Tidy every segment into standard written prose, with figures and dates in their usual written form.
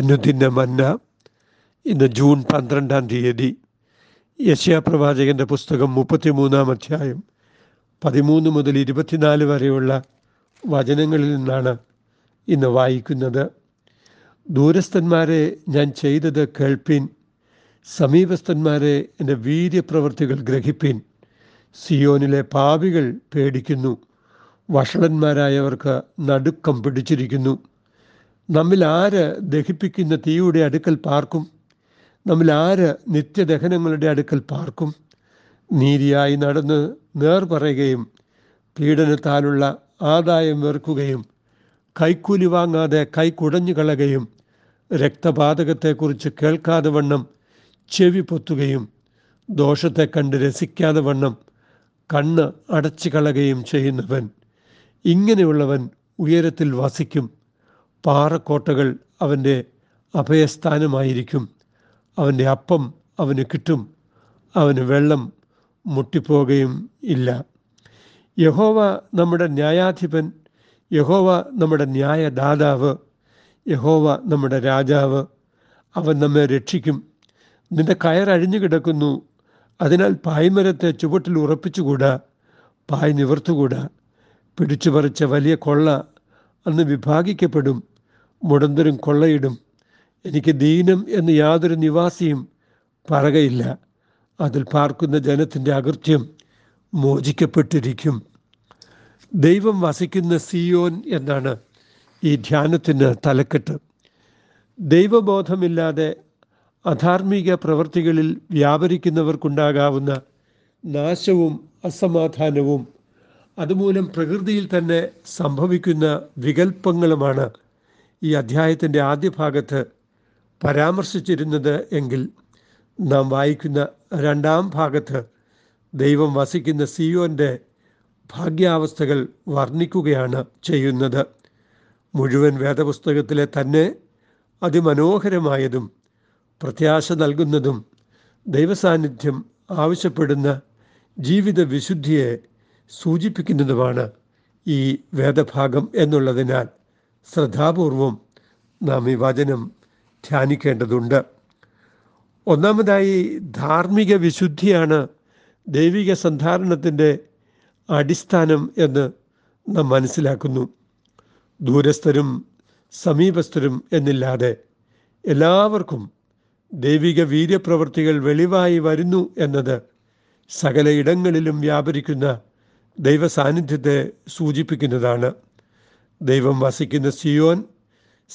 അനുദിന മന്ന ഇന്ന് ജൂൺ 12-ആം തീയതി യെശയ്യാ പ്രവാചകൻ്റെ പുസ്തകം 33-ാം അധ്യായം 13 മുതൽ 24 വരെയുള്ള വചനങ്ങളിൽ നിന്നാണ് ഇന്ന് വായിക്കുന്നത്. ദൂരസ്ഥന്മാരെ ഞാൻ ചെയ്തത് കേൾപ്പീൻ, സമീപസ്ഥന്മാരെ എൻ്റെ വീര്യപ്രവൃത്തികൾ ഗ്രഹിപ്പീൻ. സിയോനിലെ പാപികൾ പേടിക്കുന്നു, വഷളന്മാരായവർക്ക് നടുക്കം പിടിച്ചിരിക്കുന്നു. നമ്മിൽ ആര് ദഹിപ്പിക്കുന്ന തീയുടെ അടുക്കൽ പാർക്കും? നമ്മിൽ ആര് നിത്യദഹനങ്ങളുടെ അടുക്കൽ പാർക്കും? നീതിയായി നടന്ന് നേർ പറയുകയും പീഡനത്താലുള്ള ആദായം വെറുക്കുകയും കൈക്കൂലി വാങ്ങാതെ കൈക്കുടഞ്ഞു കളകയും രക്തപാതകത്തെക്കുറിച്ച് കേൾക്കാതെ വണ്ണം ചെവി പൊത്തുകയും ദോഷത്തെ കണ്ട് രസിക്കാതെ വണ്ണം കണ്ണ് അടച്ചു കളകയും ചെയ്യുന്നവൻ, ഇങ്ങനെയുള്ളവൻ ഉയരത്തിൽ വസിക്കും. പാറക്കോട്ടകൾ അവൻ്റെ അഭയസ്ഥാനമായിരിക്കും. അവൻ്റെ അപ്പം അവന് കിട്ടും, അവന് വെള്ളം മുട്ടിപ്പോകുകയും ഇല്ല. യഹോവ നമ്മുടെ ന്യായാധിപൻ, യഹോവ നമ്മുടെ ന്യായദാതാവ്, യഹോവ നമ്മുടെ രാജാവ്. അവൻ നമ്മെ രക്ഷിക്കും. നിന്റെ കയറഴിഞ്ഞു കിടക്കുന്നു, അതിനാൽ പായ്മരത്തെ ചുവട്ടിൽ ഉറപ്പിച്ചുകൂടാ, പായ് നിവർത്തുകൂടാ. പിടിച്ചുപറിച്ച വലിയ കൊള്ള അന്ന് വിഭാഗിക്കപ്പെടും, മുടന്തരും കൊള്ളയിടും. എനിക്ക് ദീനം എന്ന് യാതൊരു നിവാസിയും പറകയില്ല. അതിൽ പാർക്കുന്ന ജനത്തിൻ്റെ അകൃത്യം മോചിക്കപ്പെട്ടിരിക്കും. ദൈവം വസിക്കുന്ന സിയോൻ എന്നാണ് ഈ ധ്യാനത്തിന് തലക്കെട്ട്. ദൈവബോധമില്ലാതെ അധാർമിക പ്രവൃത്തികളിൽ വ്യാപരിക്കുന്നവർക്കുണ്ടാകാവുന്ന നാശവും അസമാധാനവും അതുമൂലം പ്രകൃതിയിൽ തന്നെ സംഭവിക്കുന്ന വികൽപ്പങ്ങളുമാണ് ഈ അധ്യായത്തിൻ്റെ ആദ്യ ഭാഗത്ത് പരാമർശിച്ചിരുന്നത് എങ്കിൽ, നാം വായിക്കുന്ന രണ്ടാം ഭാഗത്ത് ദൈവം വസിക്കുന്ന സിയോൻ്റെ ഭാഗ്യാവസ്ഥകൾ വർണ്ണിക്കുകയാണ് ചെയ്യുന്നത്. മുഴുവൻ വേദപുസ്തകത്തിലെ തന്നെ അതിമനോഹരമായതും പ്രത്യാശ നൽകുന്നതും ദൈവസാന്നിധ്യം ആവശ്യപ്പെടുന്ന ജീവിത വിശുദ്ധിയെ സൂചിപ്പിക്കുന്നതുമാണ് ഈ വേദഭാഗം എന്നുള്ളതിനാൽ ശ്രദ്ധാപൂർവം നാം ഈ വചനം ധ്യാനിക്കേണ്ടതുണ്ട്. ഒന്നാമതായി, ധാർമ്മിക വിശുദ്ധിയാണ് ദൈവിക സന്ധാരണത്തിൻ്റെ അടിസ്ഥാനം എന്ന് നാം മനസ്സിലാക്കുന്നു. ദൂരസ്ഥരും സമീപസ്ഥരും എന്നില്ലാതെ എല്ലാവർക്കും ദൈവിക വീര്യപ്രവൃത്തികൾ വെളിവായി വരുന്നു എന്നത് സകലയിടങ്ങളിലും വ്യാപരിക്കുന്ന ദൈവസാന്നിധ്യത്തെ സൂചിപ്പിക്കുന്നതാണ്. ദൈവം വസിക്കുന്ന സിയോൻ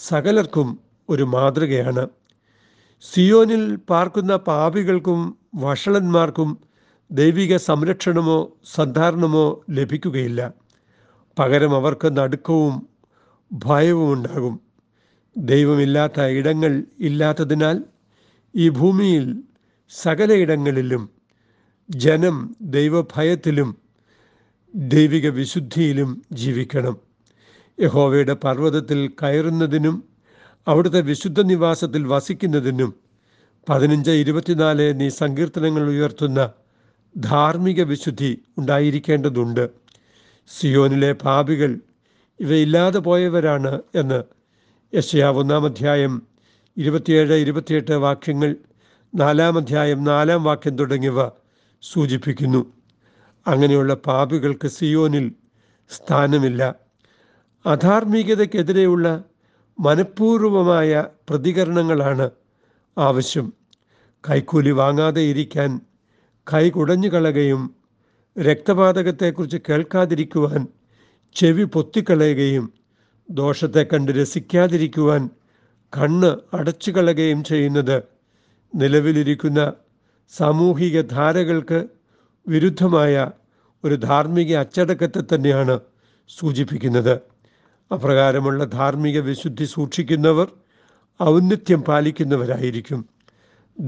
സകലർക്കും ഒരു മാതൃകയാണ്. സിയോനിൽ പാർക്കുന്ന പാപികൾക്കും വഷളന്മാർക്കും ദൈവിക സംരക്ഷണമോ സന്ധാരണമോ ലഭിക്കുകയില്ല. പകരം അവർക്ക് നടുക്കവും ഭയവും ഉണ്ടാകും. ദൈവമില്ലാത്ത ഇടങ്ങൾ ഇല്ലാത്തതിനാൽ ഈ ഭൂമിയിൽ സകലയിടങ്ങളിലും ജനം ദൈവഭയത്തിലും ദൈവിക വിശുദ്ധിയിലും ജീവിക്കണം. യഹോവയുടെ പർവ്വതത്തിൽ കയറുന്നതിനും അവിടുത്തെ വിശുദ്ധ നിവാസത്തിൽ വസിക്കുന്നതിനും 15:24 എന്നീ സങ്കീർത്തനങ്ങൾ ഉയർത്തുന്ന ധാർമ്മിക വിശുദ്ധി ഉണ്ടായിരിക്കേണ്ടതുണ്ട്. സിയോനിലെ പാപികൾ ഇവയില്ലാതെ പോയവരാണ് എന്ന് യെശയ്യാ 1-ാം അധ്യായം 27-28 വാക്യങ്ങൾ, 4-ാം അധ്യായം 4-ാം വാക്യം തുടങ്ങിയവ സൂചിപ്പിക്കുന്നു. അങ്ങനെയുള്ള പാപികൾക്ക് സിയോനിൽ സ്ഥാനമില്ല. അധാർമികതയ്ക്കെതിരെയുള്ള മനഃപൂർവമായ പ്രതികരണങ്ങളാണ് ആവശ്യം. കൈക്കൂലി വാങ്ങാതെ ഇരിക്കാൻ, കൈ കുടഞ്ഞു കളയുകയും രക്തപാതകത്തെക്കുറിച്ച് കേൾക്കാതിരിക്കുവാൻ ചെവി പൊത്തിക്കളയുകയും ദോഷത്തെ കണ്ട് രസിക്കാതിരിക്കുവാൻ കണ്ണ് അടച്ചു കളയുകയും ചെയ്യുന്നത് നിലവിലിരിക്കുന്ന സാമൂഹിക ധാരകൾക്ക് വിരുദ്ധമായ ഒരു ധാർമ്മിക അച്ചടക്കത്തെ തന്നെയാണ് സൂചിപ്പിക്കുന്നത്. അപ്രകാരമുള്ള ധാർമ്മിക വിശുദ്ധി സൂക്ഷിക്കുന്നവർ ഔന്നിത്യം പാലിക്കുന്നവരായിരിക്കും.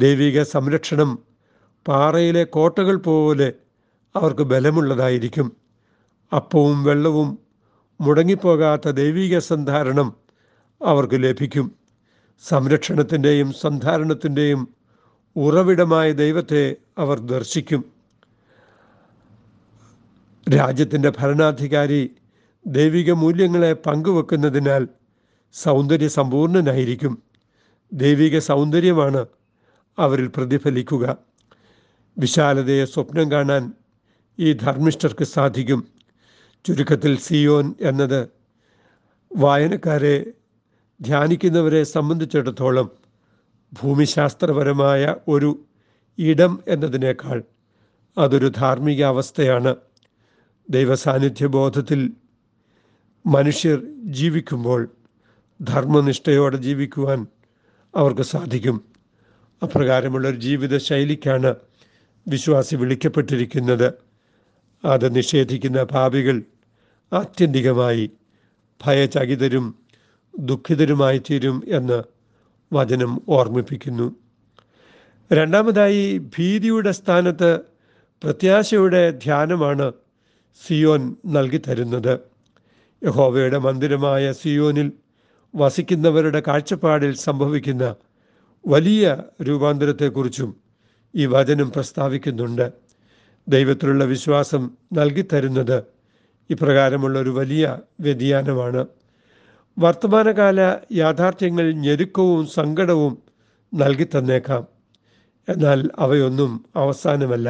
ദൈവിക സംരക്ഷണം പാറയിലെ കോട്ടകൾ പോലെ അവർക്ക് ബലമുള്ളതായിരിക്കും. അപ്പവും വെള്ളവും മുടങ്ങിപ്പോകാത്ത ദൈവിക സന്ധാരണം അവർക്ക് ലഭിക്കും. സംരക്ഷണത്തിൻ്റെയും സന്ധാരണത്തിൻ്റെയും ഉറവിടമായ ദൈവത്തെ അവർ ദർശിക്കും. രാജ്യത്തിൻ്റെ ഭരണാധികാരി ദൈവിക മൂല്യങ്ങളെ പങ്കുവെക്കുന്നതിനാൽ സൗന്ദര്യ സമ്പൂർണനായിരിക്കും. ദൈവിക സൗന്ദര്യമാണ് അവരിൽ പ്രതിഫലിക്കുക. വിശാലതയെ സ്വപ്നം കാണാൻ ഈ ധർമ്മിഷ്ഠർക്ക് സാധിക്കും. ചുരുക്കത്തിൽ സിയോൻ എന്നത് വായനക്കാരെ, ധ്യാനിക്കുന്നവരെ സംബന്ധിച്ചിടത്തോളം ഭൂമിശാസ്ത്രപരമായ ഒരു ഇടം എന്നതിനേക്കാൾ അതൊരു ധാർമ്മിക അവസ്ഥയാണ്. ദൈവസാന്നിധ്യബോധത്തിൽ മനുഷ്യർ ജീവിക്കുമ്പോൾ ധർമ്മനിഷ്ഠയോടെ ജീവിക്കുവാൻ അവർക്ക് സാധിക്കും. അപ്രകാരമുള്ളൊരു ജീവിതശൈലിക്കാണ് വിശ്വാസി വിളിക്കപ്പെട്ടിരിക്കുന്നത്. അത് നിഷേധിക്കുന്ന പാപികൾ ആത്യന്തികമായി ഭയചകിതരും ദുഃഖിതരുമായിത്തീരും എന്ന് വചനം ഓർമ്മിപ്പിക്കുന്നു. രണ്ടാമതായി, ഭീതിയുടെ സ്ഥാനത്ത് പ്രത്യാശയുടെ ധ്യാനമാണ് സിയോൻ നൽകിത്തരുന്നത്. യഹോവയുടെ മന്ദിരമായ സിയോനിൽ വസിക്കുന്നവരുടെ കാഴ്ചപ്പാടിൽ സംഭവിക്കുന്ന വലിയ രൂപാന്തരത്തെക്കുറിച്ചും ഈ വചനം പ്രസ്താവിക്കുന്നുണ്ട്. ദൈവത്തിലുള്ള വിശ്വാസം നൽകിത്തരുന്നത് ഇപ്രകാരമുള്ളൊരു വലിയ വ്യതിയാനമാണ്. വർത്തമാനകാല യാഥാർത്ഥ്യങ്ങൾ ഞെരുക്കവും സങ്കടവും നൽകിത്തന്നേക്കാം, എന്നാൽ അവയൊന്നും അവസാനമല്ല.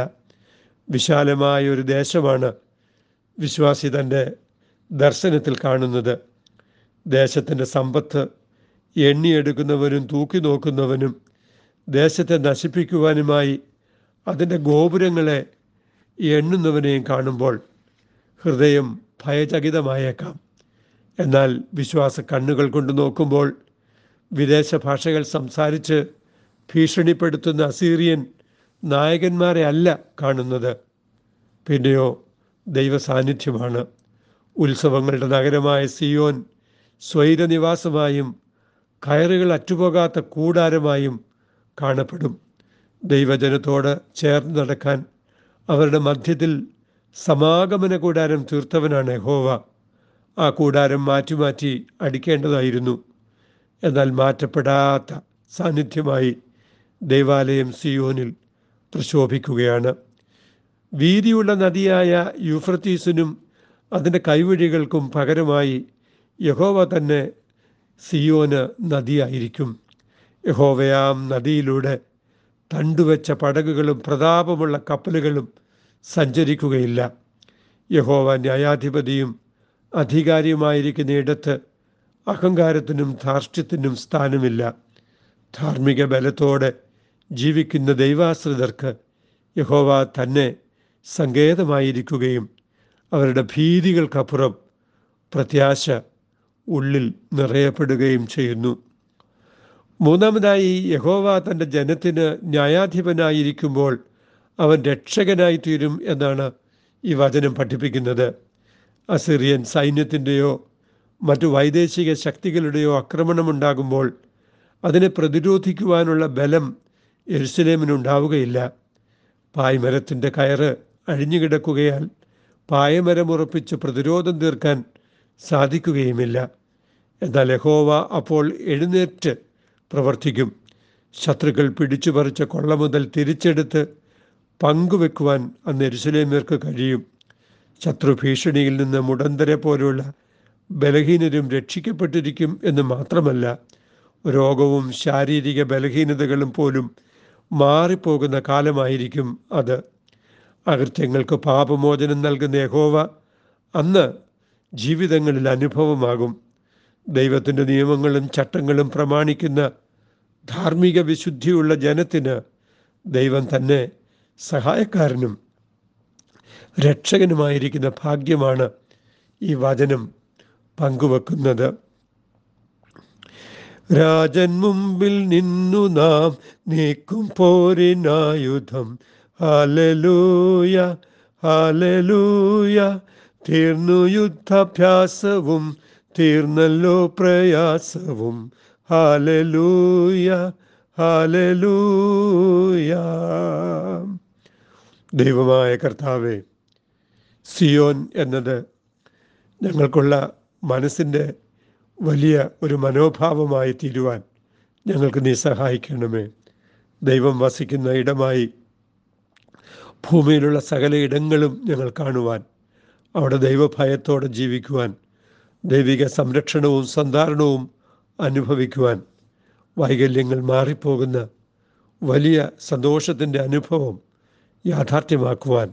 വിശാലമായൊരു ദേശമാണ് വിശ്വാസി തൻ്റെ ദർശനത്തിൽ കാണുന്നത്. ദേശത്തിൻ്റെ സമ്പത്ത് എണ്ണിയെടുക്കുന്നവനും തൂക്കി നോക്കുന്നവനും ദേശത്തെ നശിപ്പിക്കുവാനുമായി അതിൻ്റെ ഗോപുരങ്ങളെ എണ്ണുന്നവനെയും കാണുമ്പോൾ ഹൃദയം ഭയചകിതമായേക്കാം. എന്നാൽ വിശ്വാസ കണ്ണുകൾ കൊണ്ട് നോക്കുമ്പോൾ വിദേശ ഭാഷകൾ സംസാരിച്ച് ഭീഷണിപ്പെടുത്തുന്ന അസീറിയൻ നായകന്മാരെ അല്ല കാണുന്നത്, പിന്നെയോ ദൈവസാന്നിധ്യമാണ്. ഉത്സവങ്ങളുടെ നഗരമായ സിയോൻ സ്വൈരനിവാസമായും കയറുകൾ അറ്റുപോകാത്ത കൂടാരമായും കാണപ്പെടും. ദൈവജനത്തോട് ചേർന്ന് നടക്കാൻ അവരുടെ മധ്യത്തിൽ സമാഗമന കൂടാരം തീർത്തവനാണ് യഹോവ. ആ കൂടാരം മാറ്റി അടിക്കേണ്ടതായിരുന്നു, എന്നാൽ മാറ്റപ്പെടാത്ത സാന്നിധ്യമായി ദൈവാലയം സിയോനിൽ പ്രശോഭിക്കുകയാണ്. വീതിയുള്ള നദിയായ യൂഫ്രത്തീസിനും അതിൻ്റെ കൈവഴികൾക്കും പകരമായി യഹോവ തന്നെ സിയോന് നദിയായിരിക്കും. യഹോവയാം നദിയിലൂടെ തണ്ടുവെച്ച പടകുകളും പ്രതാപമുള്ള കപ്പലുകളും സഞ്ചരിക്കുകയില്ല. യഹോവ ന്യായാധിപതിയും അധികാരിയുമായിരിക്കുന്ന ഇടത്ത് അഹങ്കാരത്തിനും ധാർഷ്ട്യത്തിനും സ്ഥാനമില്ല. ധാർമ്മിക ബലത്തോടെ ജീവിക്കുന്ന ദൈവാശ്രിതർക്ക് യഹോവ തന്നെ സങ്കേതമായിരിക്കുകയും അവരുടെ ഭീതികൾക്കപ്പുറം പ്രത്യാശ ഉള്ളിൽ നിറയപ്പെടുകയും ചെയ്യുന്നു. മൂന്നാമതായി, യഹോവ തൻ്റെ ജനത്തിന് ന്യായാധിപനായിരിക്കുമ്പോൾ അവൻ രക്ഷകനായിത്തീരും എന്നാണ് ഈ വചനം പഠിപ്പിക്കുന്നത്. അസിറിയൻ സൈന്യത്തിൻ്റെയോ മറ്റു വൈദേശിക ശക്തികളുടെയോ ആക്രമണമുണ്ടാകുമ്പോൾ അതിനെ പ്രതിരോധിക്കുവാനുള്ള ബലം യെരുശലേമിനുണ്ടാവുകയില്ല. പായ്മരത്തിൻ്റെ കയറ് അഴിഞ്ഞുകിടക്കുകയാൽ പായ്മരമുറപ്പിച്ച് പ്രതിരോധം തീർക്കാൻ സാധിക്കുകയുമില്ല. എന്നാൽ യഹോവ അപ്പോൾ എഴുന്നേറ്റ് പ്രവർത്തിക്കും. ശത്രുക്കൾ പിടിച്ചു പറിച്ച കൊള്ള മുതൽ തിരിച്ചെടുത്ത് പങ്കുവെക്കുവാൻ അന്ന് യെരുശലേമ്യർക്ക് കഴിയും. ശത്രു ഭീഷണിയിൽ നിന്ന് മുടന്തരെ പോലുള്ള ബലഹീനരും രക്ഷിക്കപ്പെട്ടിരിക്കും എന്ന് മാത്രമല്ല, രോഗവും ശാരീരിക ബലഹീനതകളും പോലും മാറിപ്പോകുന്ന കാലമായിരിക്കും അത്. അകൃത്യങ്ങൾക്ക് പാപമോചനം നൽകുന്ന യഹോവ അന്ന് ജീവിതങ്ങളിൽ അനുഭവമാകും. ദൈവത്തിൻ്റെ നിയമങ്ങളും ചട്ടങ്ങളും പ്രമാണിക്കുന്ന ധാർമ്മിക വിശുദ്ധിയുള്ള ജനത്തിന് ദൈവം തന്നെ സഹായക്കാരനും രക്ഷകനുമായിരിക്കുന്ന ഭാഗ്യമാണ് ഈ വചനം പങ്കുവെക്കുന്നത്. രാജൻ മുമ്പിൽ നിന്നു നാം നീക്കും പോരിനായുധം. Hallelujah hallelujah. തീർന്നു യുദ്ധാഭ്യാസവും തീർന്നല്ലോ പ്രയാസവും. ഹല്ലേലൂയ ഹല്ലേലൂയ. ദൈവമായ കർത്താവേ, സിയോൻ എന്നത് ഞങ്ങൾക്കുള്ള മനസ്സിൻ്റെ വലിയ ഒരു മനോഭാവമായി തീരുവാൻ ഞങ്ങൾക്ക് നീ സഹായിക്കണമേ. ദൈവം വസിക്കുന്ന ഇടമായി ഭൂമിയിലുള്ള സകല ഇടങ്ങളും ഞങ്ങൾ കാണുവാൻ, അവിടെ ദൈവഭയത്തോടെ ജീവിക്കുവാൻ, ദൈവിക സംരക്ഷണവും സന്ധാരണവും അനുഭവിക്കുവാൻ വൈകല്യങ്ങൾ മാറിപ്പോകുന്ന വലിയ സന്തോഷത്തിൻ്റെ അനുഭവം യാഥാർത്ഥ്യമാക്കുവാൻ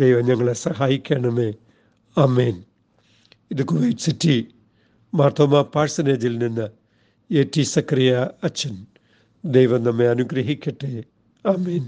ദൈവം ഞങ്ങളെ സഹായിക്കണമേ. ആമേൻ. ഇത് കുവൈറ്റ് സിറ്റി മാർത്തോമാ പാഴ്സനേജിൽ നിന്ന് AT സക്കറിയ അച്ഛൻ. ദൈവം നമ്മെ അനുഗ്രഹിക്കട്ടെ. ആമേൻ.